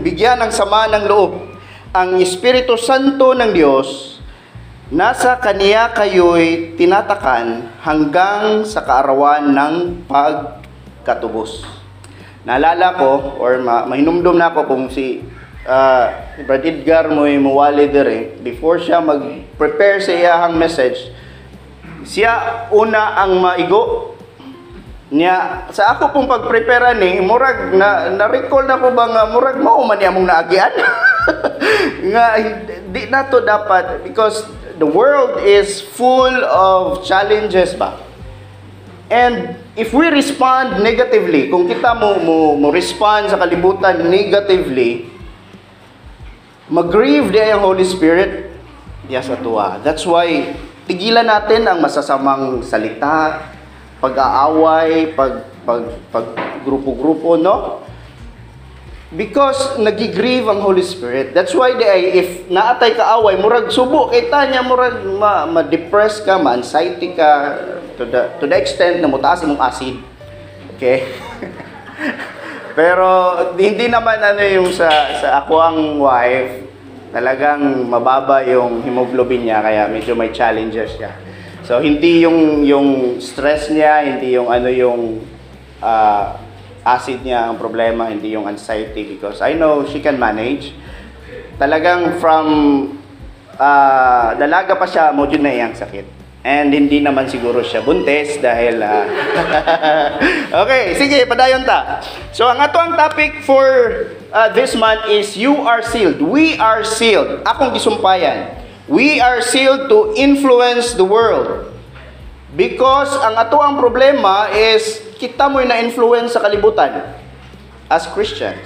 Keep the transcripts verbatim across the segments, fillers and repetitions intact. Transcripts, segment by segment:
Bigyan ng sama ng loob. Ang Espiritu Santo ng Diyos, nasa Kaniya kayo'y tinatakan hanggang sa kaarawan ng pagkatubos. Naalala ko, or ma- mahinumdum na ako kung si uh, Brad Edgar mo'y muwali dere, before siya mag-prepare sa iyahang message, siya una ang maigo niya sa ako pong pagprepare ni murag na na-recall na ko bang uh, murag mao man niya mong naagian nga di na to dapat, because the world is full of challenges ba, and if we respond negatively, kung kita mo mo, mo respond sa kalibutan negatively, mag-grieve diya yung Holy Spirit diya sa tuwa. That's why tigilan natin ang masasamang salita, pag-aaway, pag, pag, pag grupo-grupo, no? Because nagigrieve ang Holy Spirit. That's why they, if naatay kaaway, murag subo, kita niya, murag ma, ma-depress ka, ma-anxiety ka, to the, to the extent na mutaas mong acid. Okay? Pero hindi naman ano yung sa, sa ako ang wife, talagang mababa yung hemoglobin niya, kaya medyo may challenges siya. So hindi yung yung stress niya, hindi yung ano yung uh, acid niya ang problema, hindi yung anxiety, because I know she can manage. Talagang from uh, dalaga pa siya, medyo na iyang sakit. And hindi naman siguro siya buntis dahil uh, okay, sige, padayon ta. So ang ato ang topic for uh, this month is you are sealed. We are sealed. Akong gisumpayan. We are sealed to influence the world. Because ang ato ang problema is kita mo'y na-influence sa kalibutan as Christians.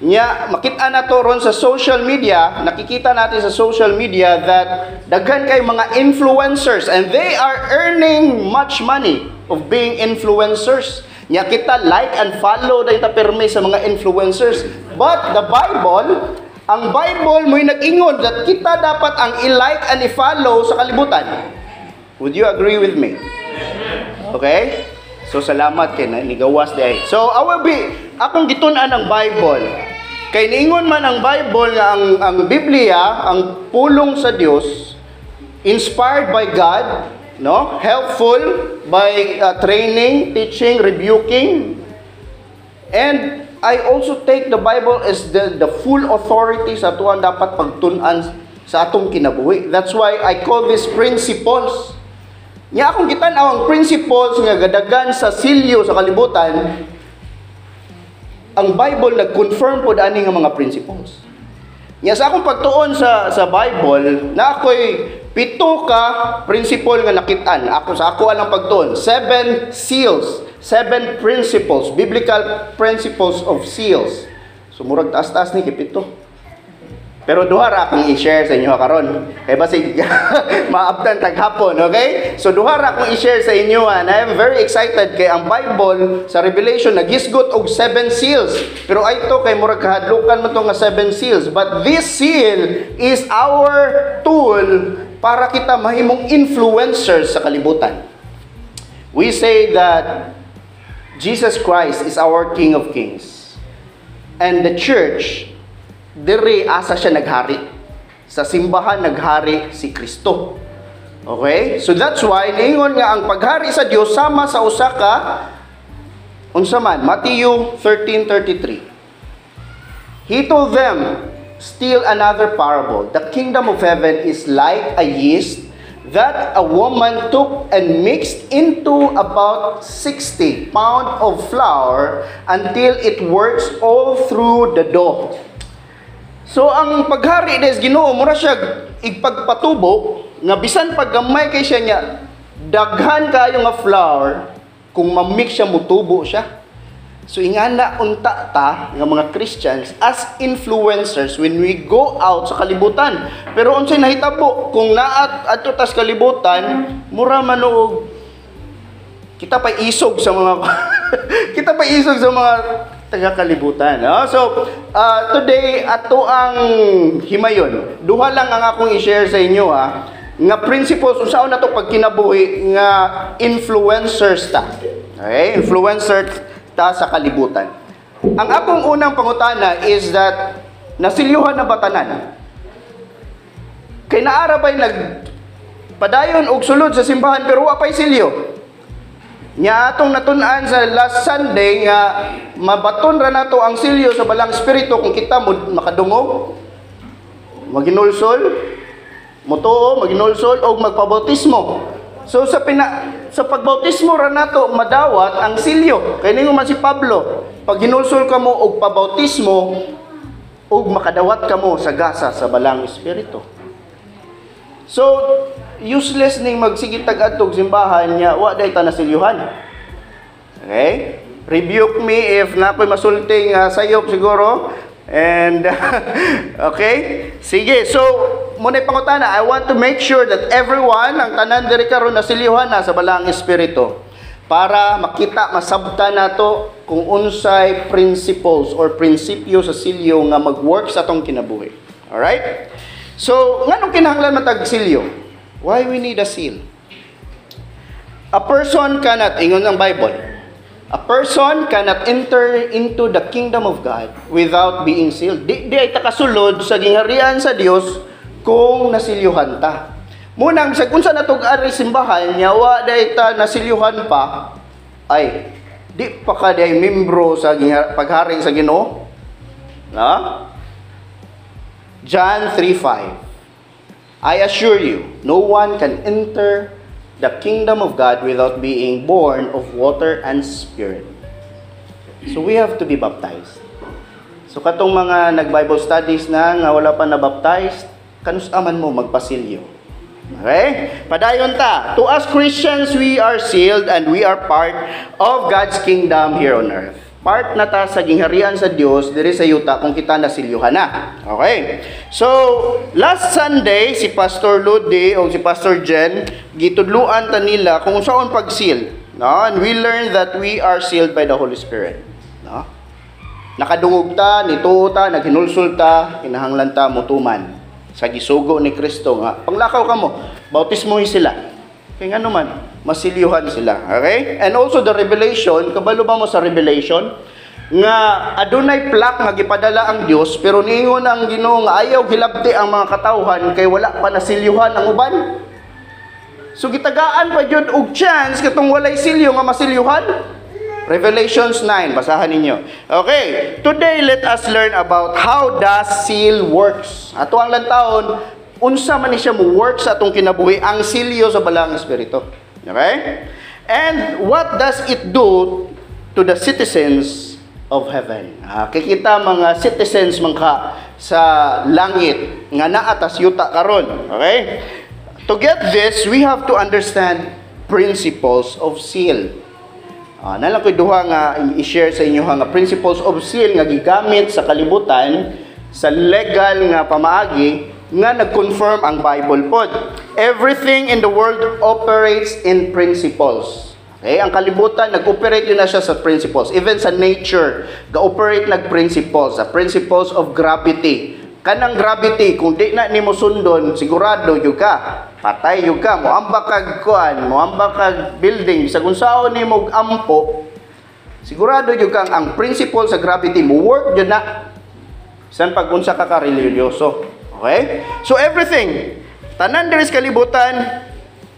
Nya, makita na to ron sa social media, nakikita natin sa social media that daghan kay mga influencers and they are earning much money of being influencers. Nya, kita like and follow dahil ta perme sa mga influencers. But the Bible, ang Bible mo'y nag-ingon that kita dapat ang i-like and i-follow sa kalibutan. Would you agree with me? Okay? So, salamat kay nigawas diay. So, awa bi, akong gitun-an ang Bible. Kay niingon man ang Bible nga ang, ang Biblia, ang pulong sa Dios, inspired by God, no? Helpful by uh, training, teaching, rebuking, and I also take the Bible as the, the full authority sa atuang dapat pagtunan sa atong kinabuhi. That's why I call these principles. Nga akong kitanaw ang principles nga gadagan sa silyo sa kalibutan, ang Bible nag-confirm po daan nga mga principles. Nga sa akong pagtuon sa, sa Bible, na ako'y pito ka principle nga nakitaan. Ako sa ako alang pagtuon. Seven seals. Seven principles, biblical principles of seals. So, murag taas-taas ni Kipito. Pero duha ra akong i-share sa inyo karon. Kaya basig, maabtan taghapon, okay? So, duha ra akong i-share sa inyo. And I am very excited kay ang Bible sa Revelation nagisgot og seven seals. Pero ay to, kay murag kahadlukan mo to nga seven seals. But this seal is our tool para kita mahimong influencers sa kalibutan. We say that Jesus Christ is our King of Kings. And the church, diri asa siya naghari. Sa simbahan, naghari si Kristo. Okay? So that's why, niingon nga ang paghari sa Diyos sama sa Osaka, unsa man, Matthew thirteen thirty-three. He told them, still another parable. The kingdom of heaven is like a yeast that a woman took and mixed into about sixty pounds of flour until it works all through the dough. So, ang paghari des Ginoo, mura siya igpagpatubo, nga bisan paggamay kay siya niya, daghan kayo nga flour, kung mamix siya, mutubo siya. So, ingana unta ta, nga mga Christians, as influencers, when we go out sa kalibutan. Pero unsay nahitabo, kung naat ato tas kalibutan, mura manog. Kita pa isog sa mga, kita pa isog sa mga taga-kalibutan. No? So, uh, today, ato ang himayon. Duha lang ang akong i-share sa inyo, ha, nga principles, usaw na ito pag kinabuhi, nga influencers ta. Okay? Influencers ta sa kalibutan. Ang akong unang pangutana is that nasilyuhan na batanan. Kay naara pa'y nagpadayon og sulod sa simbahan pero wapay silyo. Nya atong natun-an sa last Sunday nga mabaton ra nato ang silyo sa Balang Espiritu kung kita makadungog, maginulsol, motoo, maginulsol o magpabautismo. So sa pina sa pagbautismo ra nato madawat ang silyo. Kay ningon man si Pablo, pag ginulsol ka mo og pabautismo, ug makadawat kamo sa gasa sa Balang Espiritu. So useless ning magsigit tag-adtog simbahan nya wa day ta nasilyuhan. Okay? Rebuke me if napoy masulting uh, sayop siguro. And okay? Sige. So munay pangutana, I want to make sure that everyone ang tanan diri karon nasilyuhan na sa Balang Espiritu, para makita, masabta nato kung unsay principles or prinsipyo sa silyo nga mag-work sa atong kinabuhi. Alright? So, nganong kinahanglan matag silyo? Why we need a seal? A person cannot, ingon ang Bible, a person cannot enter into the kingdom of God without being sealed. Di, di ay takasulod sa gingharian sa Dios kung nasilyuhan ta. Munang bisag unsa natug-an ni simbahan nya wa day ta nasilyuhan pa, ay di pa ka day membro sa pagharing sa Ginoo. No? John three five. I assure you, no one can enter the kingdom of God without being born of water and spirit. So we have to be baptized. So katong mga nag-Bible studies na nga wala pa nabaptized, kanusaman mo magpasilyo. Okay? Padayon ta. To us Christians, we are sealed and we are part of God's kingdom here on earth. Part na ta sa gingharian sa Dios diri sa yuta kung kita nasilyuhan na. Okay? So, last Sunday, si Pastor Ludi o si Pastor Jen, gitudluan ta nila kung saan pag-seal. No? And we learned that we are sealed by the Holy Spirit. No? Nakadungog ta, nituo ta, naghinulsul ta, kinahanglan ta mutuman sa gisugo ni Kristo nga panglakaw kamo, bautismohin sila. Kaya nga naman, masilyuhan sila. Okay? And also the revelation, kabalo ba mo sa revelation? Nga adunay plak nga gipadala ang Dios pero niingon ang Ginoo nga ayaw hilabti ang mga katawhan kay wala pa nasilyuhan ang uban. So gitagaan pa jud og chance katong walay silyo nga masilyuhan. Revelations nine, basahan ninyo. Okay, today let us learn about how does seal works. Ato ang lantaon, unsa man ni siya mo work sa atong kinabuhi ang silyo sa Balang Espiritu. Okay? And what does it do to the citizens of heaven? Ah, kikita mga citizens mangka sa langit nga naa ta sa yuta karon. Okay? To get this, we have to understand principles of seal. Uh, nalang ko'y duha nga i-share sa inyo nga principles of seal nga gigamit sa kalibutan sa legal nga pamaagi nga nag-confirm ang Bible pod. Everything in the world operates in principles. Okay? Ang kalibutan nag-operate yun na siya sa principles. Even sa nature, ga-operate nag-principles, sa principles of gravity. Kanang gravity, kung di na nimo sundon, sigurado yung ka. Patay yung ka. Moamba kag kuan, moamba kag building. Sa kunsaon ni mog ampo, sigurado yung ka ang principle sa gravity mo. Work yun na. San pagunsa ka ka religyoso. Okay? So everything, tanan diri sa kalibutan,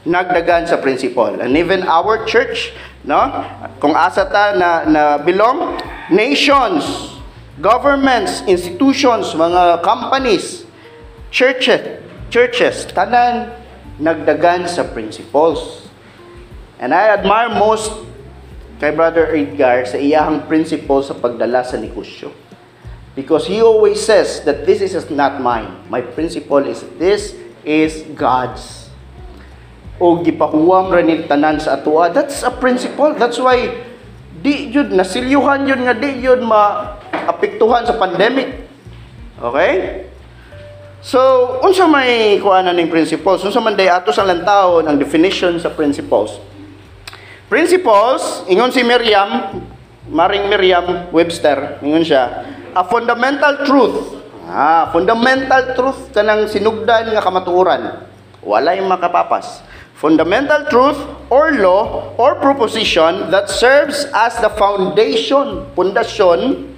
nagdagan sa principle. And even our church, no? Kung asa ta na, na belong, nations, governments, institutions, mga companies, churches, churches, tanan nagdagan sa principles. And I admire most kay Brother Edgar sa iyahang principles sa pagdala sa negosyo. Because he always says that this is not mine. My principle is this is God's. O gipakuwam ra ni tanan sa atoa. That's a principle. That's why di yun, nasilyuhan yun nga, di yun maapektuhan sa pandemic. Okay? So, unsa may kuhanan ng principles? Unsa man day ato sa lantaon ang definition sa principles? Principles, ingon si Merriam, Maring Merriam Webster, ingon siya, a fundamental truth. Ah, fundamental truth kanang sinugdan nga kamatuoran. Walay makapapas. Fundamental truth or law or proposition that serves as the foundation, pundasyon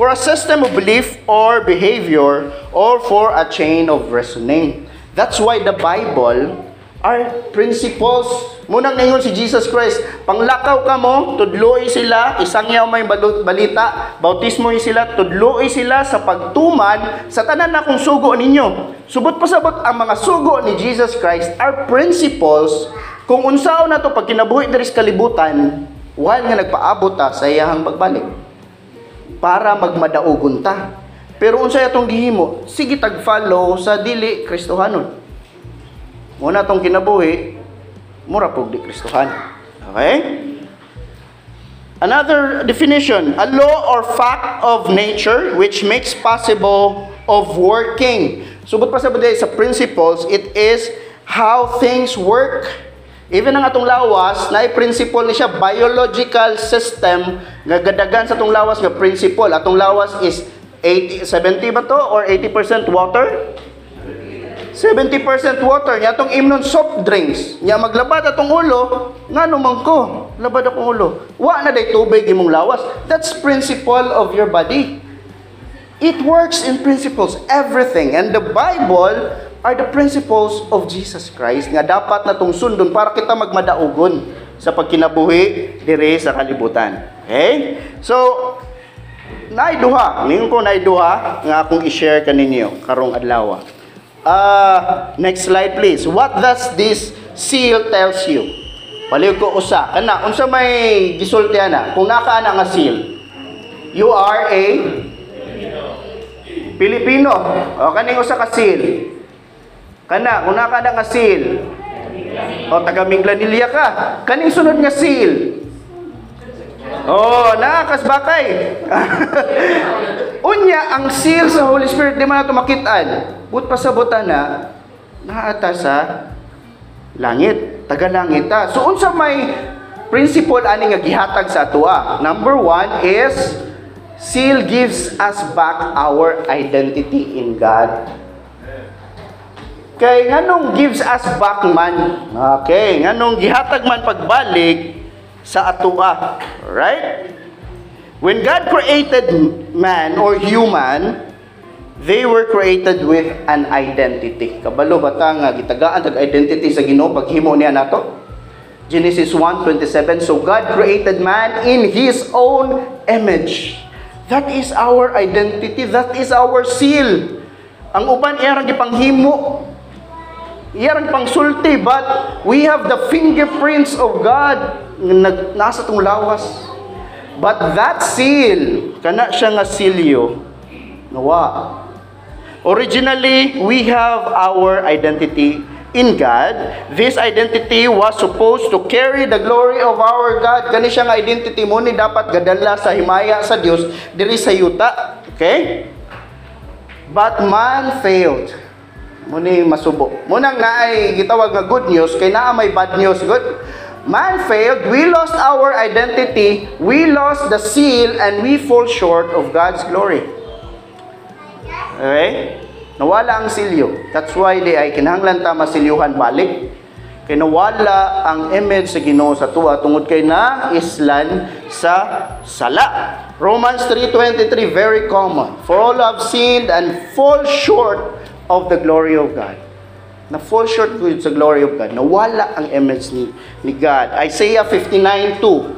for a system of belief or behavior, or for a chain of reasoning. That's why the Bible are principles. Munang ningon si Jesus Christ, panglakaw ka mo, tudloy sila, isangyaw may balita, bautismoy sila, tudloy sila sa pagtuman sa tanan na kung sugo ninyo. Subot pasabot ang mga sugo ni Jesus Christ are principles kung unsaon na to pag kinabuhi diri sa kalibutan, while nga nagpaabot ta sa iyahang pagbalik. Para magmadaugon ta. Pero unsay atong gihimo, sige tag-follow sa dili Kristohanon. Muna itong kinabuhi, mura pong di Kristohan. Okay? Another definition, a law or fact of nature which makes possible of working. Subot pa sa buday sa principles, it is how things work. Even ang atong lawas, na i-principle ni siya, biological system, nagadagan sa atong lawas nga principle. Atong lawas is eighty, seventy ba to? Or eighty percent water? seventy percent water niya itong imnon soft drinks niya maglabad atong ulo nga naman ko labad akong ulo wa na day tubig imong lawas. That's principle of your body. It works in principles everything, and the Bible are the principles of Jesus Christ nga dapat natong sundon para kita magmadaugon sa pagkinabuhi dire sa kalibutan. Okay, so naiduha ningon ko naiduha nga akong i-share kaninyo karong adlaw. Uh, next slide please. What does this seal tells you? Paliw ko usa. Kana, unsa may gisulti ana? Kung naka ana nga seal. You are a Pilipino. O kaning usa ka seal. Kana, kung naka ana nga seal. O taga Minglanilla ka. Kaning sunod nga seal. Oh, nakakasbakay. Unya ang seal sa Holy Spirit di man nato makitaan. But pasabutan na naata sa langit, tagalangit ta. So unsa may principle ani nga gihatag sa atoa? Number one is seal gives us back our identity in God. Kay nganong gives us back man? Okay, nganong gihatag man pagbalik sa atoa, right? When God created man or human, they were created with an identity. Kabalo bata nga gitagaan tag identity sa Ginoo paghimo niya nato. Genesis one twenty-seven, so God created man in his own image. That is our identity, that is our seal. Ang uban iya ra gipanghimo, iya ra pangsulti, but we have the fingerprints of God. Nasa itong lawas. But that seal, kana siya nga silyo, nawa. Originally, we have our identity in God. This identity was supposed to carry the glory of our God. Kani siya nga identity mo ni dapat gadala sa himaya sa Dios diri sa yuta. Okay? But man failed. Muni masubo. Munang naay gitawag nga good news kay naa may bad news. Good. Man failed, we lost our identity, we lost the seal, and we fall short of God's glory. Okay? Nawala ang silyo. That's why di ay kinahanglan ta masilyuhan balik. Kay nawala ang image sa Ginoo sa tuwa tungod kay na islan sa sala. Romans three twenty-three, very common. For all have sinned and fall short of the glory of God. Na fall short ko sa glory of God. Nawala ang image ni, ni God. Isaiah fifty-nine two,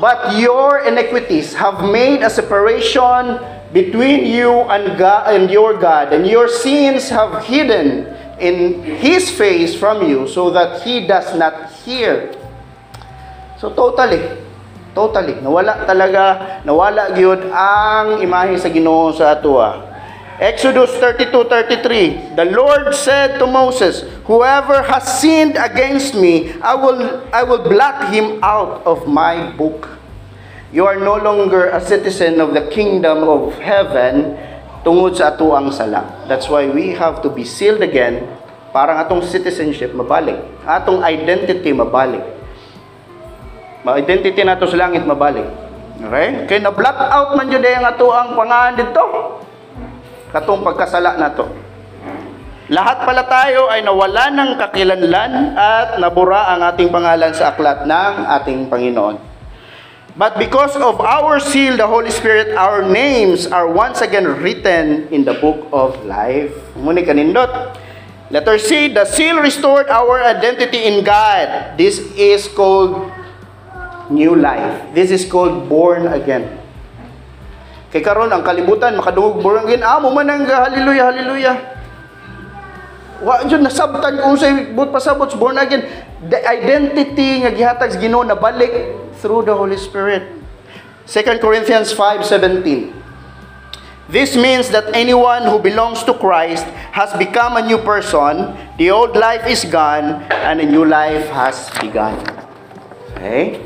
but your iniquities have made a separation between you and God, and your God, and your sins have hidden in His face from you, so that He does not hear. So totally, totally, nawala talaga, nawala gyud ang imahe sa Ginoo sa atoa. Exodus thirty-two thirty-three, the Lord said to Moses, whoever has sinned against me, I will, I will blot him out of my book. You are no longer a citizen of the kingdom of heaven tungod sa atuang sala. That's why we have to be sealed again. Parang atong citizenship mabalik. Atong identity mabalik. Ma-identity nato sa langit mabalik. Okay? Kaya na-blot out man yun ang atuang pangalan dito. Katong pagkasala na to. Lahat pala tayo ay nawala ng kakilanlan at nabura ang ating pangalan sa aklat ng ating Panginoon. But because of our seal, the Holy Spirit, our names are once again written in the book of life. Muna kanindot. Letter C, the seal restored our identity in God. This is called new life. This is called born again. Kay karon ang kalibutan, makadungog born again. Amo man ang hallelujah, hallelujah. Wa jud nasabtag unsay but pasabot born again. The identity nga gihatag Ginoo na balik through the Holy Spirit. Second Corinthians five seventeen. This means that anyone who belongs to Christ has become a new person, the old life is gone, and a new life has begun. Okay?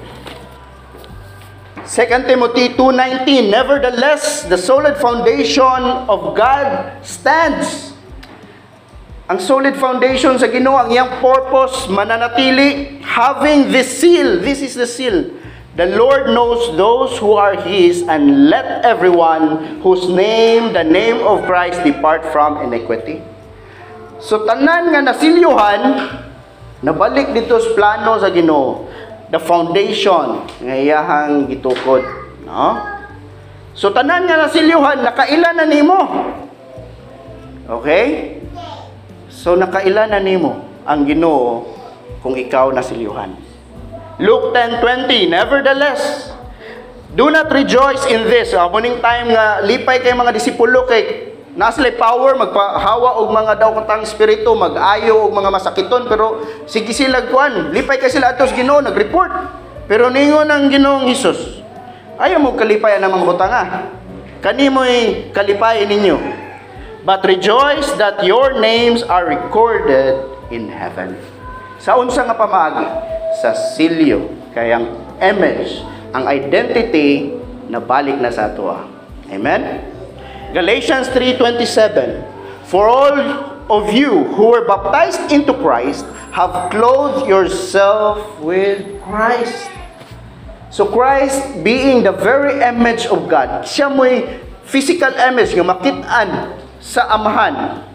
Second Timothy two nineteen. Nevertheless, the solid foundation of God stands. Ang solid foundation sa Ginoo, ang iyang purpose, mananatili, having this seal. This is the seal. The Lord knows those who are His, and let everyone whose name, the name of Christ, depart from iniquity. So, tanan nga nasilyuhan, nabalik dito sa plano sa Ginoo. The foundation, nga iyahang gitukod. No? So, tanan nga nasilyuhan, nakailan na nimo. Okay? So, nakailan na nimo ang Ginoo kung ikaw nasilyuhan. Luke ten twenty, nevertheless, do not rejoice in this. So, muning time nga lipay kay mga disipulo kay naslay power, magpahawa og mga daw katang spirito, mag-ayo og mga masakiton, pero sige sila kuan, lipay kay sila atos Ginoo, nag-report. Pero ningon ang Ginoong Hesus, ayaw mo kalipayan ang mga butanga. Kanimo'y kalipayan ninyo. But rejoice that your names are recorded in heaven. Sa unsa nga pamaagi, sa silyo, kayang image, ang identity na balik na sa atoa. Amen? Galatians three twenty-seven. For all of you who were baptized into Christ have clothed yourself with Christ. So Christ being the very image of God, siya mo'y physical image nga makitaan sa amahan,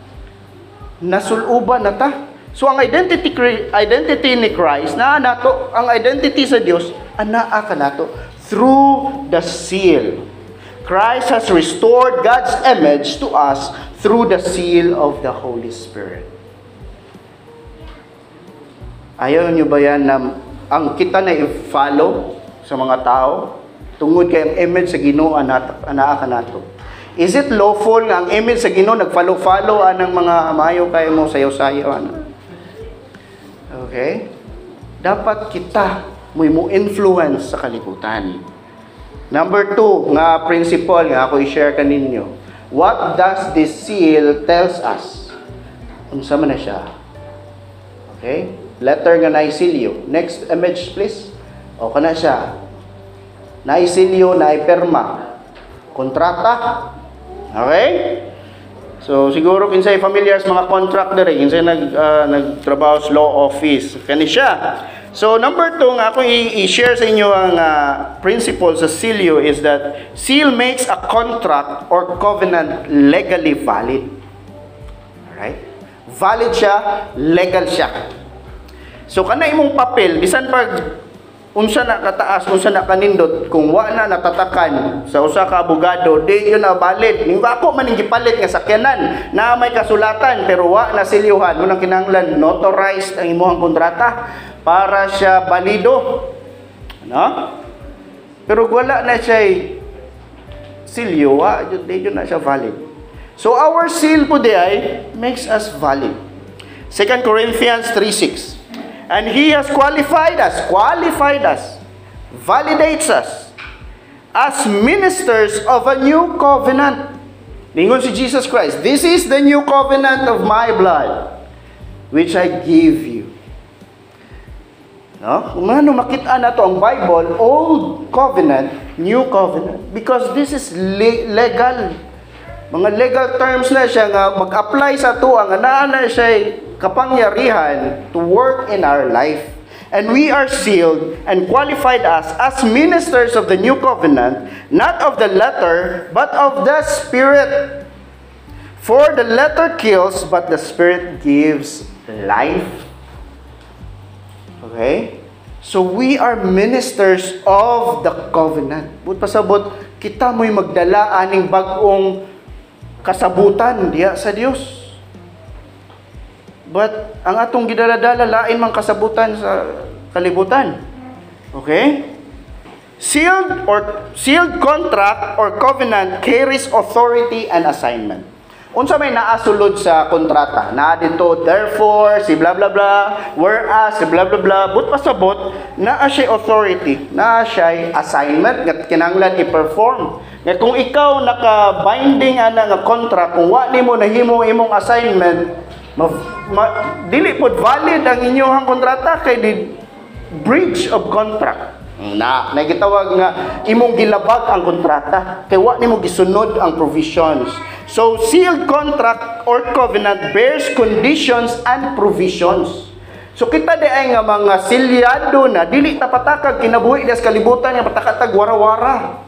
nasuluban na ta. So ang identity identity ni Christ na nato, ang identity sa Dios anaa ka nato through the seal. Christ has restored God's image to us through the seal of the Holy Spirit. Ayaw niyo ba yan na ang kita na i-follow sa mga tao tungod kay ang image sa Ginoo anaa ka nato? Is it lawful nga ang image sa Ginoo nagfollow-follow anang mga amayo kay mo sayo-sayo ano? Okay? Dapat kita moy mo influence sa kalibutan. Number two nga principle nga ako i-share kaninyo. What does this seal tells us? Unsa man na siya? Okay? Letter nga naisilyo. Next image please. O kana siya. Naisilyo, naipirma. Kontrata. Okay? So, siguro kinsay familiar sa mga contract dere, kinsay nag uh, nagtrabaho sa law office. Kani siya. So, number two, nga ako i-share sa inyo ang uh, principle sa silyo is that seal makes a contract or covenant legally valid. Alright? Valid siya, legal siya. So, kana imong papel, bisan pag unsa na kataas, unsa na kanindot, kung wa na natatakan sa usa ka abogado, di yun na valid. Ning ako man ning gipalit nga sakyanan na may kasulatan pero wa na silyuhan, unang kinahanglan notarized ang imong kontrata para siya balido. No? Pero wala na siya silyo, wa jud di yun na siya valid. So our seal po di ay makes us valid. Second Corinthians three six. And He has qualified us, qualified us, validates us as ministers of a new covenant. Ningon si Jesus Christ, this is the new covenant of my blood, which I give you. No? Kung ano makita na to ang Bible, old covenant, new covenant. Because this is le legal. Mga legal terms na siya nga mag-apply sa to, ang anaan na siya kapangyarihan to work in our life. And we are sealed and qualified us as ministers of the new covenant, not of the letter, but of the Spirit. For the letter kills, but the Spirit gives life. Okay? So we are ministers of the covenant. But pasabot, kita mo'y magdala aning bagong kasabutan diya sa Dios. But ang atong gidala-dala lain mang kasabutan sa kalibutan. Okay? Sealed or sealed contract or covenant carries authority and assignment. Unsa may naa sulod sa kontrata? Naa dito therefore si blah blah blah, whereas si blah blah blah, but pasabot naa siya authority, naa siya assignment nga kinahanglan i-perform. Nga kung ikaw naka-binding ana nga contract kung wa nimo nahimo imong assignment, dili pod valid ang inyong kontrata kay di breach of contract. Na, nagitawag nga imong gilabag ang kontrata kay wa nimo gisunod ang provisions. So sealed contract or covenant bears conditions and provisions. So kita diay nga mga silyado na dili ta patakag kinabuhi sa kalibutan nga patakatag wara-wara.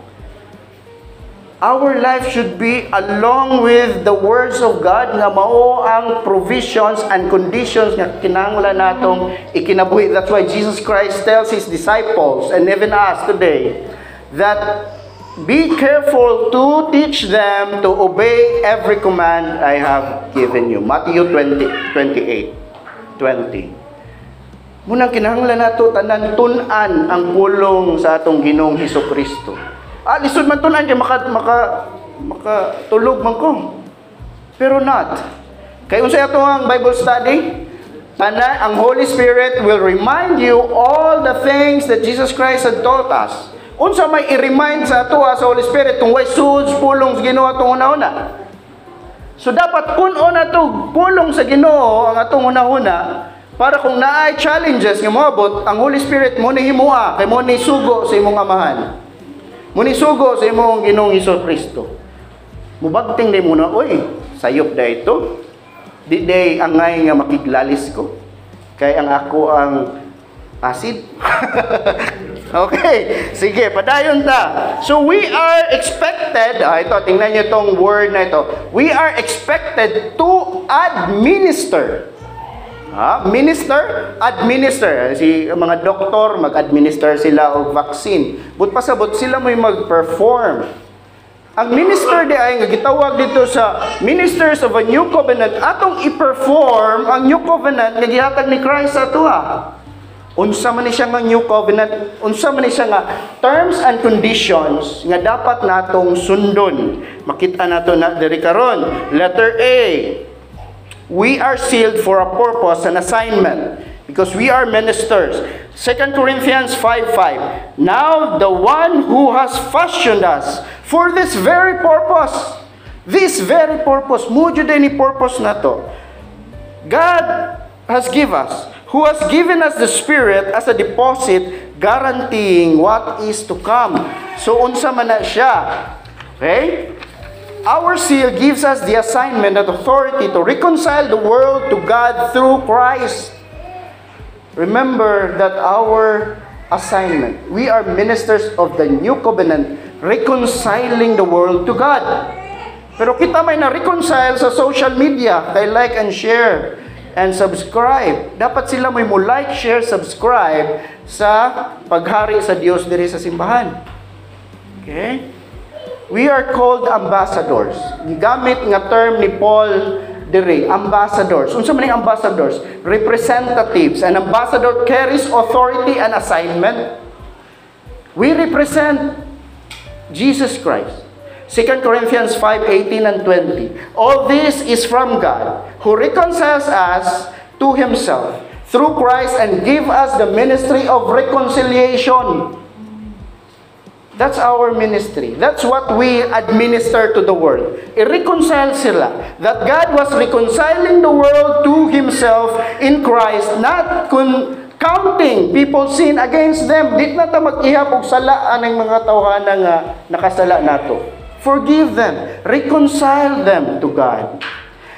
Our life should be along with the words of God nga mao ang provisions and conditions nga kinahanglan natong ikinabuhi. That's why Jesus Christ tells his disciples and even us today that be careful to teach them to obey every command I have given you. Matthew twenty, twenty-eight, twenty. Munang kinahanglan nato tanan tun-an ang pulong sa atong Ginoong Hesukristo. Ah, lisod man tun-an kay maka maka makatulog man ko. Pero not. Kay unsay ato ang Bible study? Tanan ang Holy Spirit will remind you all the things that Jesus Christ had taught us. Unsa may i-remind sa ato sa Holy Spirit tungway suds pulong sa Ginoo atong una-una. So dapat kun-on ato pulong sa Ginoo ang atong una-una para kung naay challenges nga moabot ang Holy Spirit mo ni himua kay mo ni sugo sa imong amahan. Mo ni sugo sa imong Ginoong Hesukristo. Mubagting day mo na, oy, sayop day ito. Di day angay nga makiglalis ko. Kay ang ako ang acid. Okay, sige, padayon ta. So we are expected, ah, ito, tingnan nyo itong word na ito. We are expected to administer. Ah, minister, administer. Si mga doktor, mag-administer sila o vaccine. But pasabot, sila mo'y mag-perform. Ang minister di ay nagitawag dito sa ministers of a new covenant. Atong i-perform ang new covenant na gihatag ni Christ sa ito ha. Unsa man ni siya nga new covenant, unsa man ni siya nga terms and conditions nga dapat natong sundon. Makita nato na diri karon. Letter A. We are sealed for a purpose and assignment because we are ministers. Second Corinthians five five. Now the one who has fashioned us for this very purpose, this very purpose, mo jud ni purpose nato. God has given us. Who has given us the Spirit as a deposit, guaranteeing what is to come. So, unsa man na siya. Okay? Our seal gives us the assignment and authority to reconcile the world to God through Christ. Remember that our assignment, we are ministers of the new covenant, reconciling the world to God. Pero kita may na-reconcile sa social media, kay like and share. And subscribe. Dapat sila may mo like, share, subscribe sa paghari sa Dios diri sa simbahan. Okay? We are called ambassadors. Gigamit nga term ni Paul diri, ambassadors. Unsa man ang ambassadors? Representatives. An ambassador carries authority and assignment. We represent Jesus Christ. Second Corinthians five eighteen and twenty. All this is from God, who reconciles us to himself through Christ and give us the ministry of reconciliation. That's our ministry. That's what we administer to the world. I-reconcile sila. That God was reconciling the world to himself in Christ, not counting people's sin against them. Did na ta mag-ihap og salaan ang mga tawhana nga nakasala nato. Forgive them, reconcile them to God.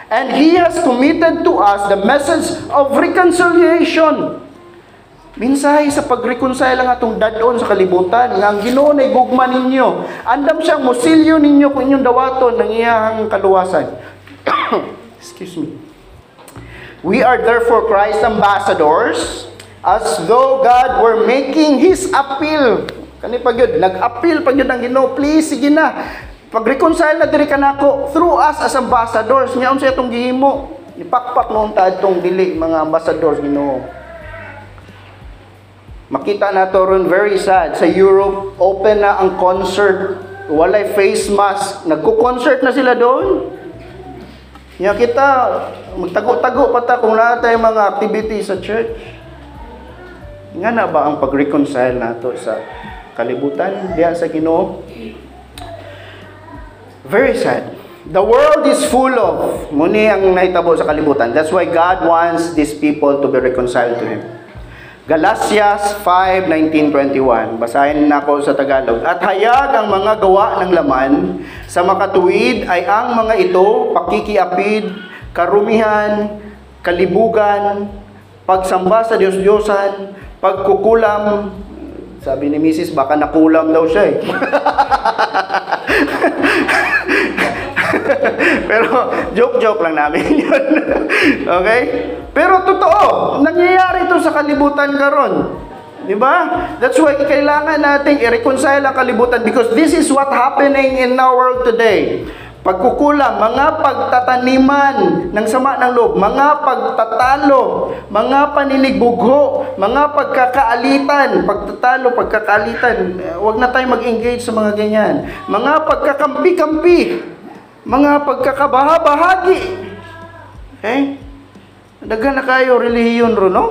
And He has committed to us the message of reconciliation. Minsahe sa pag-reconcile ang atong dadon sa kalibutan, nga ang Ginoo ay gugma ninyo. Andam siyang musilyo ninyo kung inyong dawaton ng iyang kaluwasan. Excuse me. We are therefore Christ's ambassadors, as though God were making His appeal. Kani pa yun, nag-appeal pa yun ang Ginoo, please, sige na, pag-reconcile na diri ka na ako, through us as ambassadors, ngayon sa itong gihimo, ipakpak noon tayo itong dili, mga ambassadors, Ginoo. Makita na ito ron, very sad, sa Europe, open na ang concert, walay face mask, nagko-concert na sila doon. Yan kita, magtago-tago pa ta kung lahat tayong mga activity sa church. Nga na ba ang pag-reconcile na ito sa kalibutan, diyan sa Ginoo? Very sad. The world is full of, muni ang naitabo sa kalibutan. That's why God wants these people to be reconciled to Him. Galatians five nineteen to twenty-one. Basahin na ako sa Tagalog. At hayag ang mga gawa ng laman sa makatuwid ay ang mga ito, pakikiapid, karumihan, kalibugan, pagsamba sa Diyos-Diyosan, pagkukulam. Sabi ni Missus baka nakulam daw siya eh. Pero joke-joke lang namin yun. Okay? Pero totoo, nangyayari ito sa kalibutan karon. Di ba? That's why kailangan nating i-reconcile ang kalibutan because this is what happening in our world today. Pagkukulang, mga pagtataniman ng sama ng loob, mga pagtatalo, mga paninigugho, mga pagkakaalitan, pagtatalo, pagkakaalitan. Huwag na tayong mag-engage sa mga ganyan. Mga pagkakampi-kampi, mga pagkakabahabahagi. Okay? Daga na kayo, relihiyon ro, no?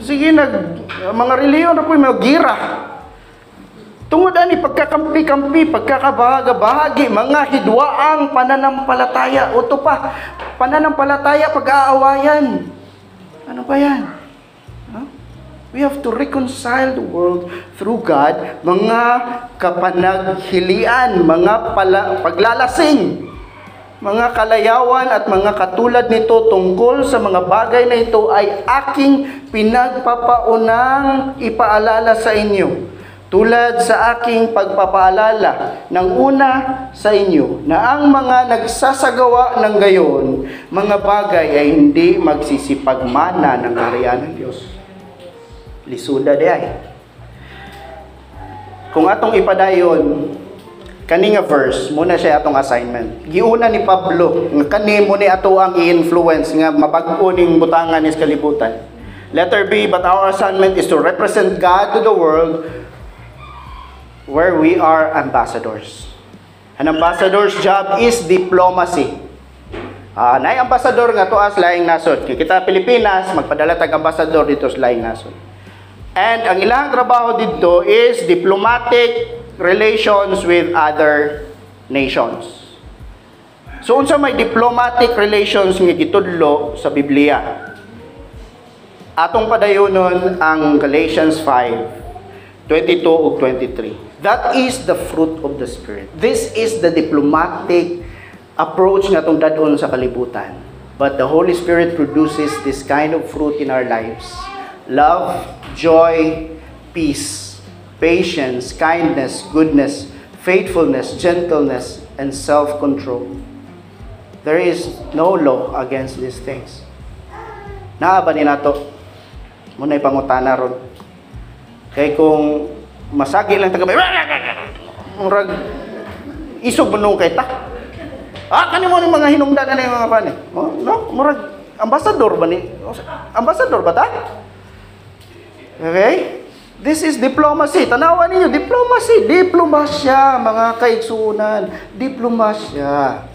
Sige, nag, mga relihiyon ro po, mga gira. Tungod ani pagkakampi-kampi, pagkakabahaga-bahagi, mga hidwaang pananampalataya. O ito pa, pananampalataya, pag-aawayan. Ano ba yan? Huh? We have to reconcile the world through God. Mga kapanaghilian, mga pala, paglalasing, mga kalayawan at mga katulad nito tungkol sa mga bagay na ito ay aking pinagpapaunang ipaalala sa inyo. Tulad sa aking pagpapaalala ng una sa inyo na ang mga nagsasagawa ng gayon, mga bagay ay hindi magsisipagmana ng kaharian ng Diyos. Lisod di ay. Kung atong ipadayon, kaninga verse, muna siya atong assignment. Giuna ni Pablo, kani mo ni ato ang i-influence nga mabag-o ning butangan is kalibutan. Letter B, but our assignment is to represent God to the world where we are ambassadors. An ambassador's job is diplomacy. Uh, na ambassador nga to as laing nasod. Kita Pilipinas, magpadala tag ambassador dito sa laing nasod. And ang ilang trabaho dito is diplomatic relations with other nations. So unsa may diplomatic relations nga gitudlo sa Biblia? Atong padayonon ang Galatians five twenty-two to twenty-three. That is the fruit of the Spirit. This is the diplomatic approach nga itong dadon sa kalibutan. But the Holy Spirit produces this kind of fruit in our lives. Love, joy, peace, patience, kindness, goodness, faithfulness, gentleness, and self-control. There is no law against these things. Naaba nila ito. Muna'y pangutana ron. Kaya kung masagi lang tagabay, murag, isog manong kay ta. Ah, kanin mo ng mga hinungdan na yung mga pan eh. No? Murag, ambassador ba ni? Ambassador ba ta? Okay? This is diplomacy. Tanawa ninyo, diplomacy. Diplomasya, mga kaigsunan. Diplomasya.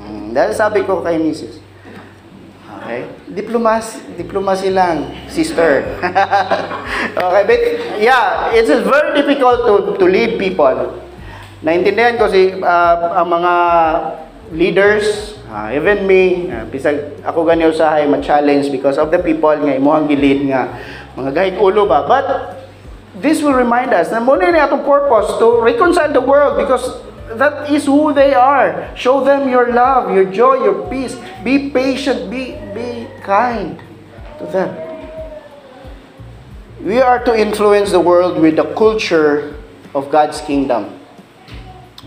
Hmm, dahil sabi ko kay Missus Okay. Diplomas, diplomacy lang, sister. Okay, but yeah, it's very difficult to, to lead people. Naintindihan ko si uh, ang mga leaders, uh, even me, uh, bisag ako ganyo sa ay ma-challenge because of the people nga imuhang gilid nga mga gahit ulo ba. But this will remind us na muna ni atong purpose to reconcile the world because that is who they are. Show them your love, your joy, your peace. Be patient, be, be kind to them. We are to influence the world with the culture of God's kingdom.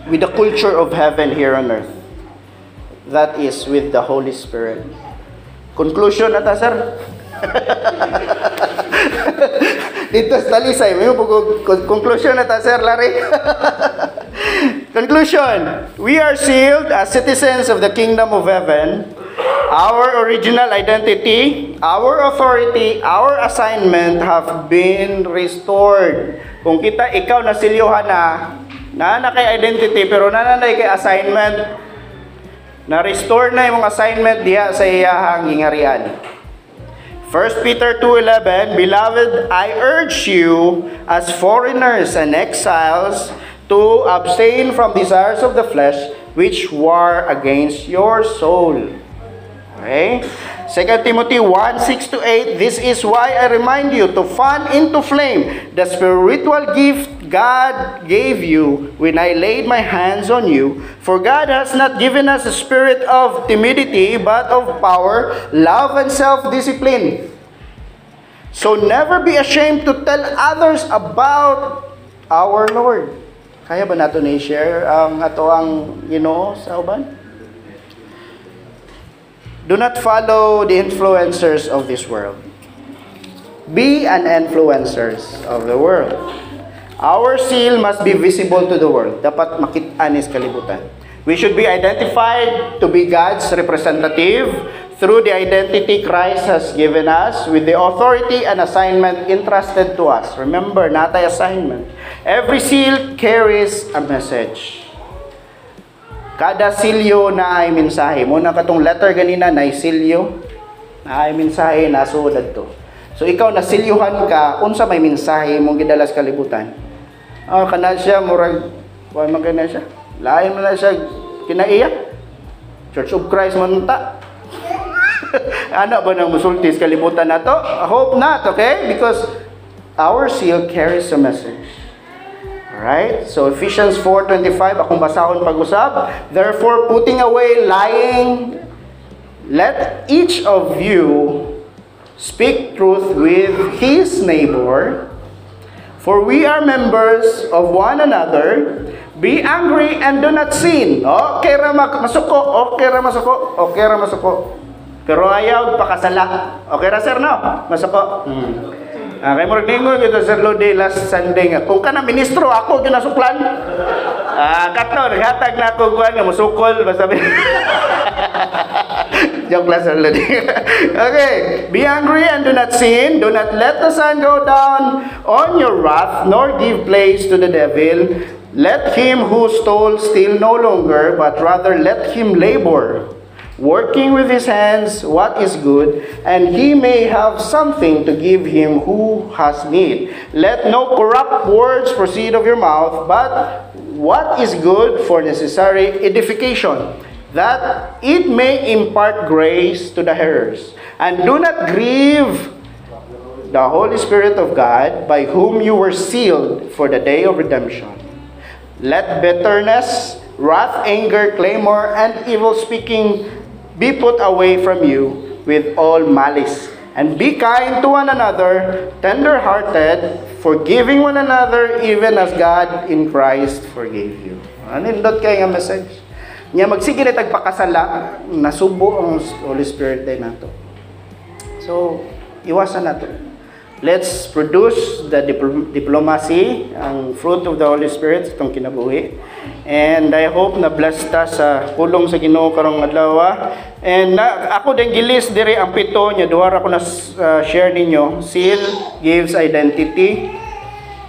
With the culture of heaven here on earth. That is with the Holy Spirit. Conclusion na ta, sir? Dito sa talisay, may conclusion na ta, Sir Larry. Conclusion, we are sealed as citizens of the kingdom of heaven. Our original identity, our authority, our assignment have been restored. Kung kita, ikaw nasilyohan na, nana kay identity, pero nananay kay assignment, na-restore na yung assignment diha sa iyahang gingarian. First Peter two eleven, Beloved, I urge you as foreigners and exiles to abstain from desires of the flesh which war against your soul. Okay? Second Timothy one, six to eight, This is why I remind you to fan into flame the spiritual gift God gave you when I laid my hands on you. For God has not given us a spirit of timidity, but of power, love, and self-discipline. So never be ashamed to tell others about our Lord. Kaya ba nato i-share ang ato ang ginoo sa uban? Do not follow the influencers of this world. Be an influencers of the world. Our seal must be visible to the world. Dapat makitaan is kalibutan. We should be identified to be God's representative through the identity Christ has given us with the authority and assignment entrusted to us. Remember, natay assignment. Every seal carries a message. Kada silyo na ay mensahe. Muna katong letter ganina na ay silyo, na ay mensahe, nasulad to. So ikaw, nasilyuhan ka, unsa may mensahe mong gidalas kalibutan. Ah, oh, kanal siya, murag, wala man kanal siya. Lain man na siya, kinaiyak. Church of Christ man ta. Ano ba nang musultis kalibutan na to? I hope not, okay? Because our seal carries a message. Alright? So Ephesians four twenty-five, akong basahon pag-usap. Therefore, putting away lying, let each of you speak truth with his neighbor, for we are members of one another. Be angry and do not sin. Okay ra masuko, okay ra masuko, okay ra masuko. Pero ayaw pakasala. Okay ra sir no? Masuko. Hmm. Ah, kay murag ningon gito Sir Lodi last Sunday nga. Kung kana ministro ako ginasuklan. Ah, katno naghatag na ko kuan nga musukol basta. Joke lang Sir Lodi. Okay. Be angry and do not sin. Do not let the sun go down on your wrath, nor give place to the devil. Let him who stole steal no longer, but rather let him labor, working with his hands what is good, and he may have something to give him who has need. Let no corrupt words proceed of your mouth, but what is good for necessary edification, that it may impart grace to the hearers. And do not grieve the Holy Spirit of God, by whom you were sealed for the day of redemption. Let bitterness, wrath, anger, clamor, and evil speaking be put away from you with all malice. And be kind to one another, tender-hearted, forgiving one another, even as God in Christ forgave you. Anindot kayo nga message. Nga magsige na tagpakasala, nasubo ang Holy Spirit din nato. So, iwasan nato. Let's produce the dipl diplomacy, ang fruit of the Holy Spirit, itong kinabuhi. And I hope na blessed ta sa pulong sa Ginoo karong adlaw. And na, ako din gilis diri ang pito nya duha ra ko na uh, share ninyo. Seal gives identity.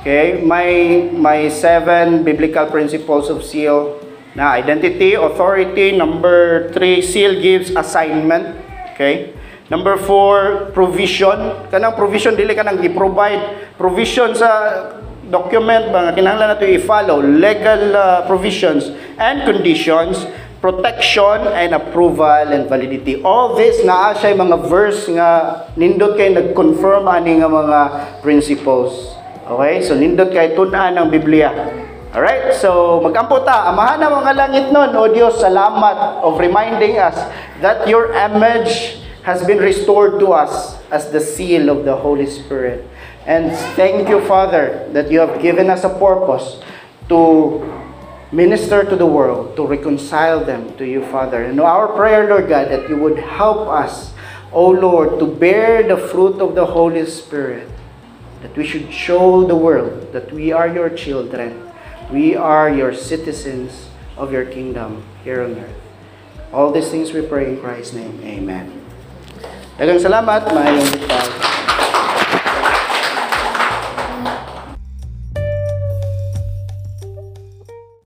Okay, my my seven biblical principles of seal. Na identity, authority. Number three, seal gives assignment. Okay. Number four, provision. Kanang provision dili kanang i-provide provision sa document ba kinahanglan nato i-follow legal uh, provisions and conditions, protection and approval and validity. All this naa siya mga verse nga nindot kay nag-confirm ani nga mga principles. Okay? So nindot kay tun-an ang Biblia. Alright, so magampo ta. Amahan na mga langit nun, O Diyos, salamat of reminding us that your image has been restored to us as the seal of the Holy Spirit. And thank you, Father, that you have given us a purpose to minister to the world, to reconcile them to you, Father. And our prayer, Lord God, that you would help us, O Lord, to bear the fruit of the Holy Spirit. that we should show the world that we are your children, we are your citizens of your kingdom here on earth. All these things we pray in Christ's name. Amen. Dagang salamat, maayong bukas.